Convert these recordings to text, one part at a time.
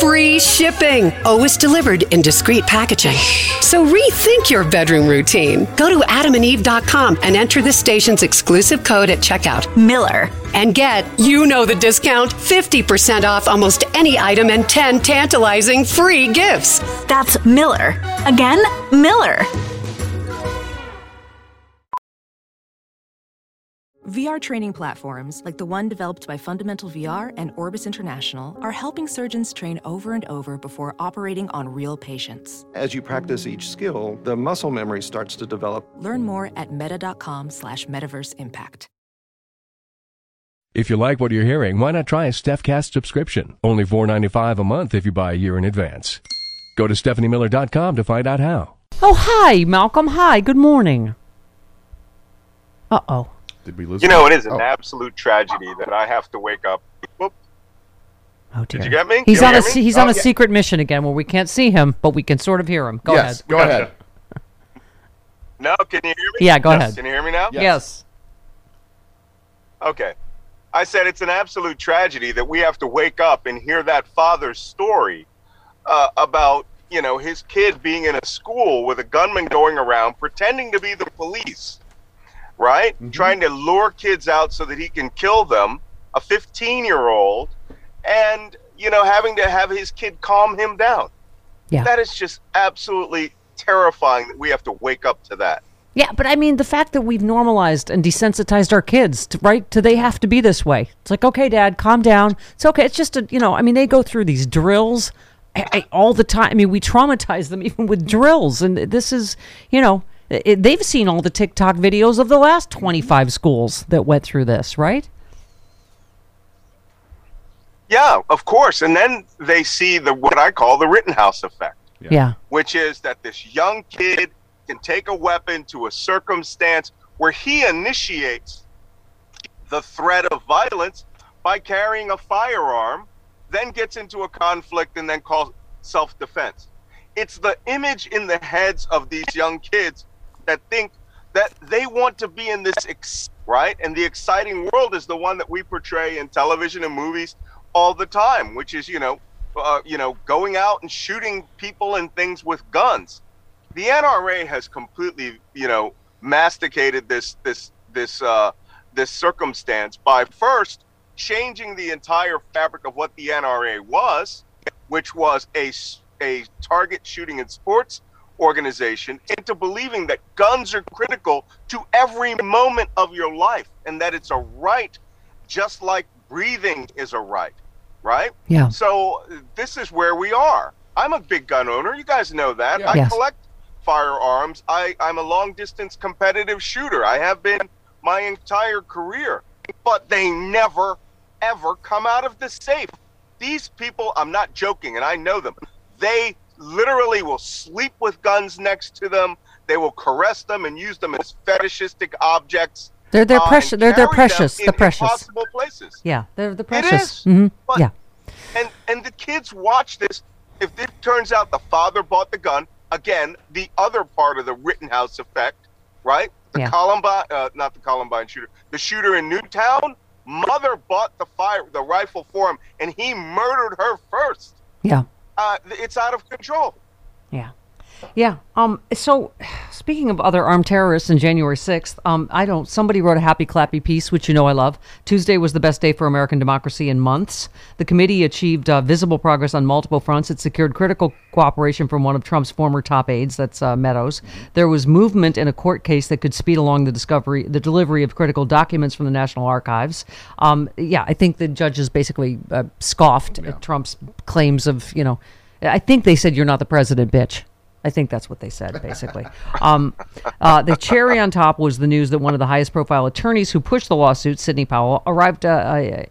free shipping, always delivered in discreet packaging. So rethink your bedroom routine. Go to AdamandEve.com and enter the station's exclusive code at checkout, Miller, and get, you know the discount, 50% off almost any item and 10 tantalizing free gifts. That's Miller. Again, Miller. VR training platforms, like the one developed by Fundamental VR and Orbis International, are helping surgeons train over and over before operating on real patients. As you practice each skill, the muscle memory starts to develop. Learn more at meta.com/metaverseimpact. If you like what you're hearing, why not try a Stephcast subscription? Only $4.95 a month if you buy a year in advance. Go to StephanieMiller.com to find out how. Oh, hi, Malcolm. Hi, good morning. Uh-oh. Did we lose? You know, it is an absolute tragedy that I have to wake up. Whoop. Oh dear. Did you get me? He's on a secret mission again, where we can't see him, but we can sort of hear him. Go ahead. Go ahead. No, can you hear me? Yeah, go ahead. Can you hear me now? Yes. Okay. I said it's an absolute tragedy that we have to wake up and hear that father's story about, you know, his kid being in a school with a gunman going around pretending to be the police. Right? Mm-hmm. Trying to lure kids out so that he can kill them, a 15-year-old, and, you know, having to have his kid calm him down. Yeah. That is just absolutely terrifying that we have to wake up to that. Yeah, but I mean, the fact that we've normalized and desensitized our kids, right, to they have to be this way. It's like, okay, Dad, calm down. It's okay. It's just, they go through these drills all the time. I mean, we traumatize them even with drills, and this is, they've seen all the TikTok videos of the last 25 schools that went through this, right? Yeah, of course. And then they see what I call the Rittenhouse effect. Yeah. Which is that this young kid can take a weapon to a circumstance where he initiates the threat of violence by carrying a firearm, then gets into a conflict and then calls self-defense. It's the image in the heads of these young kids that think that they want to be in this, right? And the exciting world is the one that we portray in television and movies all the time, which is, going out and shooting people and things with guns. The NRA has completely, masticated this circumstance by first changing the entire fabric of what the NRA was, which was a target shooting and sports organization, into believing that guns are critical to every moment of your life and that it's a right, just like breathing is a right, right? Yeah. So this is where we are. I'm a big gun owner. You guys know that. Yeah. I collect firearms. I'm a long-distance competitive shooter. I have been my entire career. But they never, ever come out of the safe. These people, I'm not joking, and I know them. They literally will sleep with guns next to them. They will caress them and use them as fetishistic objects. They're precious. They're precious. The precious. Impossible places. Yeah, they're the precious. It is. Mm-hmm. But, yeah. And the kids watch this. If it turns out the father bought the gun, again, the other part of the Rittenhouse effect, right? Not the Columbine shooter. The shooter in Newtown, mother bought the rifle for him, and he murdered her first. Yeah. It's out of control. Yeah. Yeah. So speaking of other armed terrorists on January 6th, somebody wrote a happy clappy piece, which I love. Tuesday was the best day for American democracy in months. The committee achieved visible progress on multiple fronts. It secured critical cooperation from one of Trump's former top aides, that's Meadows. There was movement in a court case that could speed along the delivery of critical documents from the National Archives. I think the judges basically scoffed at Trump's claims of, I think they said, "You're not the president, bitch." I think that's what they said, basically. The cherry on top was the news that one of the highest-profile attorneys who pushed the lawsuit, Sidney Powell,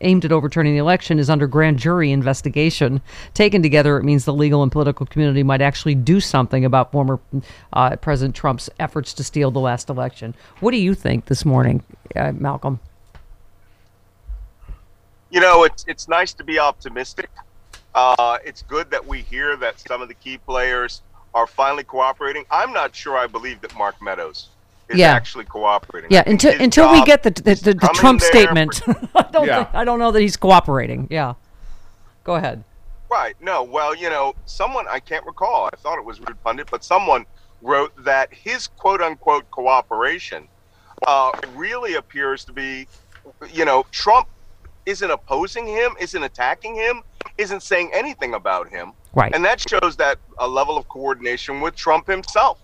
aimed at overturning the election, is under grand jury investigation. Taken together, it means the legal and political community might actually do something about former President Trump's efforts to steal the last election. What do you think this morning, Malcolm? You know, it's nice to be optimistic. It's good that we hear that some of the key players are finally cooperating. I'm not sure I believe that Mark Meadows is actually cooperating. Yeah, until we get the Trump statement. I don't know that he's cooperating. Yeah. Go ahead. Right. No, well, you know, someone, I can't recall, I thought it was Rude Pundit, but someone wrote that his quote-unquote cooperation really appears to be, you know, Trump isn't opposing him, isn't attacking him, isn't saying anything about him. Right. And that shows that a level of coordination with Trump himself.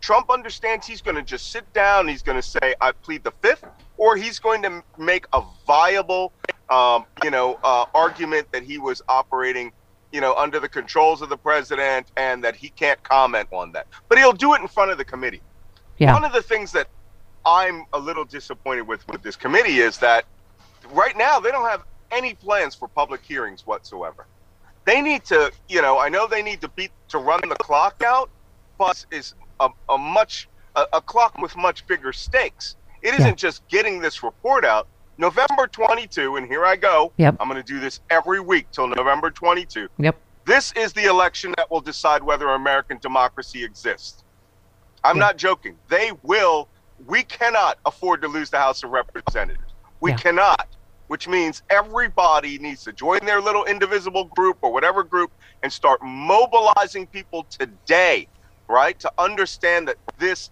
Trump understands he's going to just sit down, he's going to say, I plead the fifth, or he's going to make a viable, argument that he was operating, you know, under the controls of the president and that he can't comment on that. But he'll do it in front of the committee. Yeah. One of the things that I'm a little disappointed with this committee is that right now they don't have any plans for public hearings whatsoever. They need to, you know, I know they need to run the clock out, but it's a clock with much bigger stakes. It isn't just getting this report out. November 22, and here I go. Yep. I'm going to do this every week till November 22. Yep. This is the election that will decide whether American democracy exists. I'm not joking. They will. We cannot afford to lose the House of Representatives. We cannot. Which means everybody needs to join their little indivisible group or whatever group and start mobilizing people today, right, to understand that this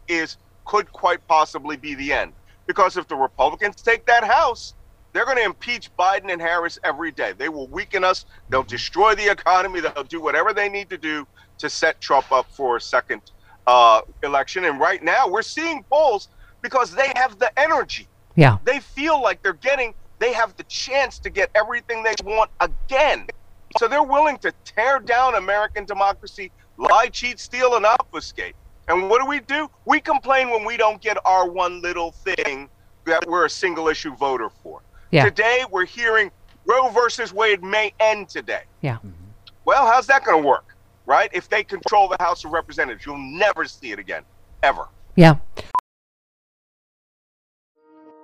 could quite possibly be the end. Because if the Republicans take that House, they're going to impeach Biden and Harris every day. They will weaken us. They'll destroy the economy. They'll do whatever they need to do to set Trump up for a second election. And right now we're seeing polls because they have the energy. Yeah, they feel like they have the chance to get everything they want again. So they're willing to tear down American democracy, lie, cheat, steal, and obfuscate. And what do? We complain when we don't get our one little thing that we're a single-issue voter for. Yeah. Today, we're hearing Roe versus Wade may end today. Yeah. Mm-hmm. Well, how's that going to work, right? If they control the House of Representatives, you'll never see it again, ever. Yeah.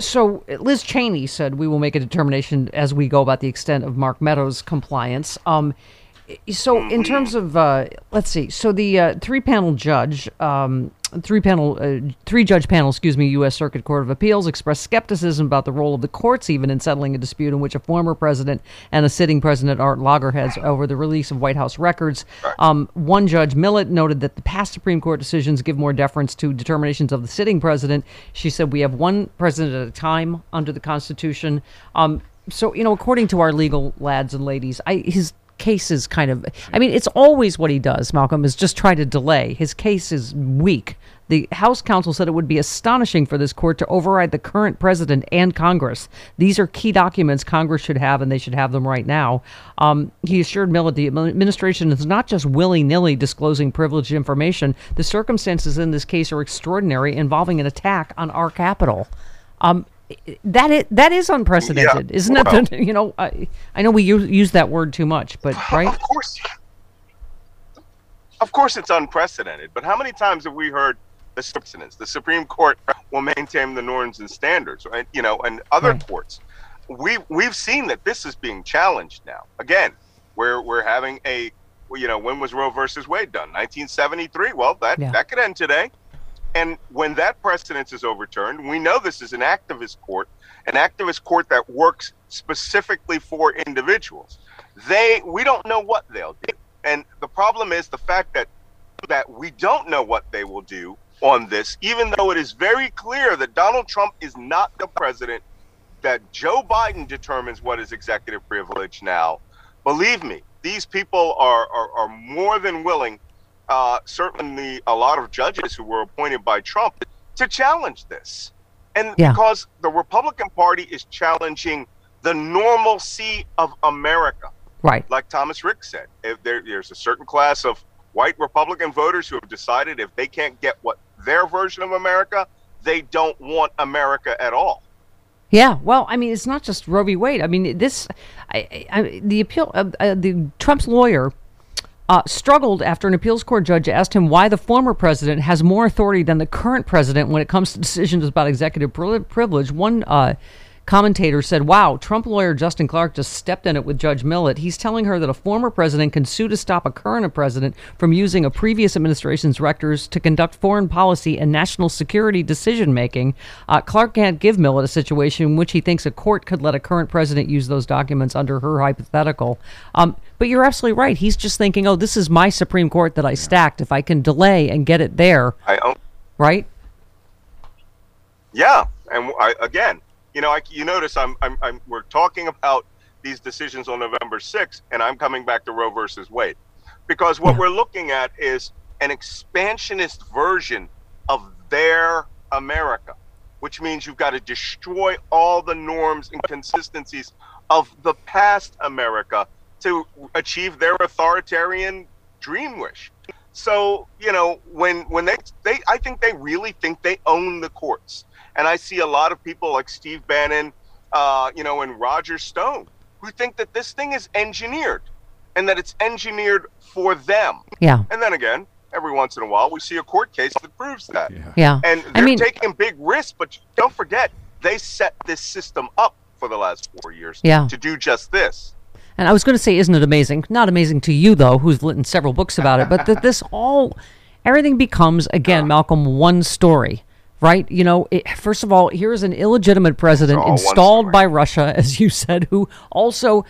So Liz Cheney said we will make a determination as we go about the extent of Mark Meadows' compliance. So in terms of, let's see, so the three-judge panel, U.S. Circuit Court of Appeals expressed skepticism about the role of the courts even in settling a dispute in which a former president and a sitting president are at loggerheads over the release of White House records. One judge, Millett, noted that the past Supreme Court decisions give more deference to determinations of the sitting president. She said, we have one president at a time under the Constitution. So, you know, according to our legal lads and ladies, his case is kind of, I mean, it's always what he does, Malcolm, is just try to delay. His case is weak. The House counsel said it would be astonishing for this court to override the current president and Congress. These are key documents Congress should have, and they should have them right now. He assured Millett the administration is not just willy-nilly disclosing privileged information. The circumstances in this case are extraordinary, involving an attack on our Capitol. That is unprecedented, yeah, isn't it? You know, I know we use that word too much, but right? Of course, it's unprecedented. But how many times have we heard this precedent? The Supreme Court will maintain the norms and standards, right? You know, and other courts. We've seen that this is being challenged now. Again, we're having a, you know, when was Roe versus Wade done? 1973. Well, that could end today. And when that precedent is overturned, we know this is an activist court that works specifically for individuals. We don't know what they'll do. And the problem is the fact that we don't know what they will do on this, even though it is very clear that Donald Trump is not the president, that Joe Biden determines what is executive privilege now. Believe me, these people are more than willing, certainly a lot of judges who were appointed by Trump, to challenge this. And because the Republican Party is challenging the normalcy of America. Right. Like Thomas Rick said, if there's a certain class of white Republican voters who have decided if they can't get what their version of America, they don't want America at all. Yeah, well, I mean, it's not just Roe v. Wade. I mean, this, the appeal, the Trump's lawyer struggled after an appeals court judge asked him why the former president has more authority than the current president when it comes to decisions about executive privilege. One commentator said, wow, Trump lawyer Justin Clark just stepped in it with Judge Millett. He's telling her that a former president can sue to stop a current president from using a previous administration's records to conduct foreign policy and national security decision-making. Clark can't give Millett a situation in which he thinks a court could let a current president use those documents under her hypothetical. But you're absolutely right. He's just thinking, oh, this is my Supreme Court that I stacked. If I can delay and get it there, right? Yeah, and again, you know, you notice we're talking about these decisions on November 6th, and I'm coming back to Roe versus Wade, because what we're looking at is an expansionist version of their America, which means you've got to destroy all the norms and consistencies of the past America to achieve their authoritarian dream wish. So, you know, when they I think they really think they own the courts. And I see a lot of people like Steve Bannon, you know, and Roger Stone, who think that this thing is engineered and that it's engineered for them. Yeah. And then again, every once in a while, we see a court case that proves that. Yeah. And they're taking big risks, but don't forget, they set this system up for the last 4 years to do just this. And I was going to say, isn't it amazing? Not amazing to you, though, who's written several books about it, but that this all, everything becomes, again, Malcolm, one story. Right? You know, first of all, here is an illegitimate president installed by Russia, as you said, who also,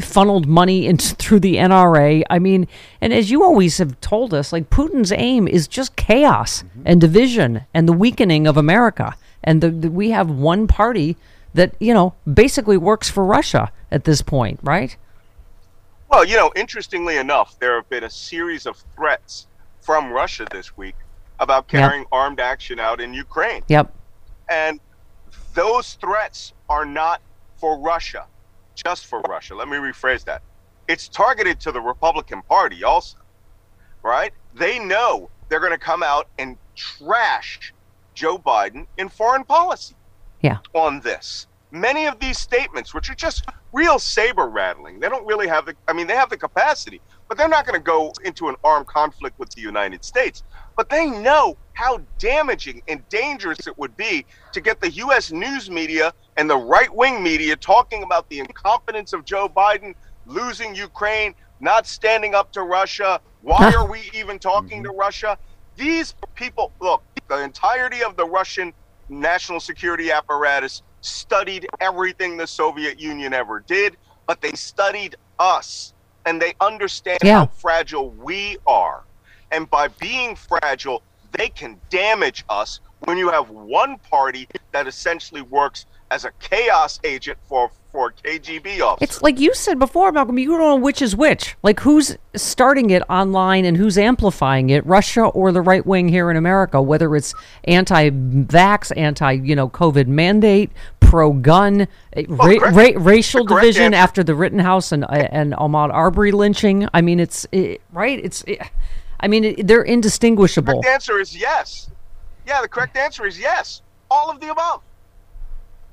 funneled money through the NRA. I mean, and as you always have told us, like, Putin's aim is just chaos and division and the weakening of America. And we have one party that, you know, basically works for Russia at this point, right? Well, you know, interestingly enough, there have been a series of threats from Russia this week about carrying armed action out in Ukraine. And those threats are not for Russia, just for Russia. Let me rephrase that. It's targeted to the Republican Party also, right? They know they're going to come out and trash Joe Biden in foreign policy on this. Many of these statements, which are just real saber rattling, they don't really have the, I mean, they have the capacity, but they're not going to go into an armed conflict with the United States. But they know how damaging and dangerous it would be to get the U.S. news media and the right-wing media talking about the incompetence of Joe Biden, losing Ukraine, not standing up to Russia. Why are we even talking to Russia? These people, look, the entirety of the Russian national security apparatus studied everything the Soviet Union ever did, but they studied us, and they understand how fragile we are. And by being fragile, they can damage us when you have one party that essentially works as a chaos agent for KGB officers. It's like you said before, Malcolm, you don't know which is which. Like, who's starting it online and who's amplifying it, Russia or the right wing here in America, whether it's anti-vax, anti-COVID mandate, pro-gun, racial division after the Rittenhouse and Ahmaud Arbery lynching. I mean, they're indistinguishable. The correct answer is yes. Yeah, the correct answer is yes. All of the above.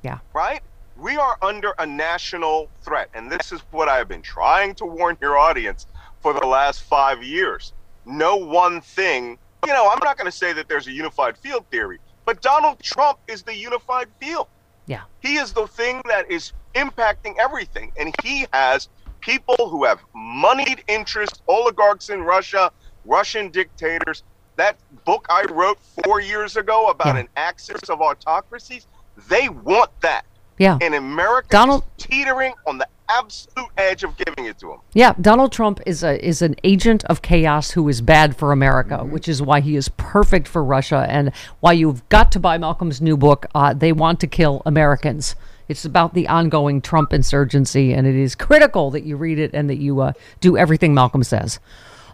Yeah. Right? We are under a national threat. And this is what I've been trying to warn your audience for the last 5 years. No one thing. You know, I'm not going to say that there's a unified field theory, but Donald Trump is the unified field. Yeah. He is the thing that is impacting everything. And he has people who have moneyed interests, oligarchs in Russia, Russian dictators. That book I wrote 4 years ago about an axis of autocracies, they want that. Yeah. And America is teetering on the absolute edge of giving it to him. Yeah, Donald Trump is an agent of chaos who is bad for America, which is why he is perfect for Russia and why you've got to buy Malcolm's new book, They Want to Kill Americans. It's about the ongoing Trump insurgency, and it is critical that you read it and that you do everything Malcolm says.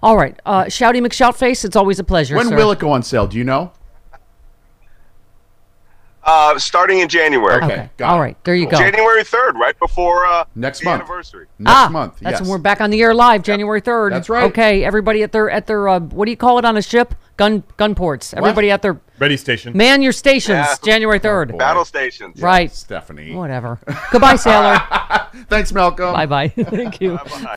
All right, Shouty McShoutface, it's always a pleasure, sir. When will it go on sale? Do you know? Starting in January. Okay. All right. There you go. January 3rd, right before next month. Anniversary. Next month. Yes. That's when we're back on the air live. January 3rd. That's right. Okay. Everybody at their what do you call it on a ship? Gunports. Everybody at their ready station. Man your stations. Yeah. January 3rd. Oh, battle stations. Right. Stephanie. Whatever. Goodbye, sailor. Thanks, Malcolm. Bye bye. Thank you. Bye bye.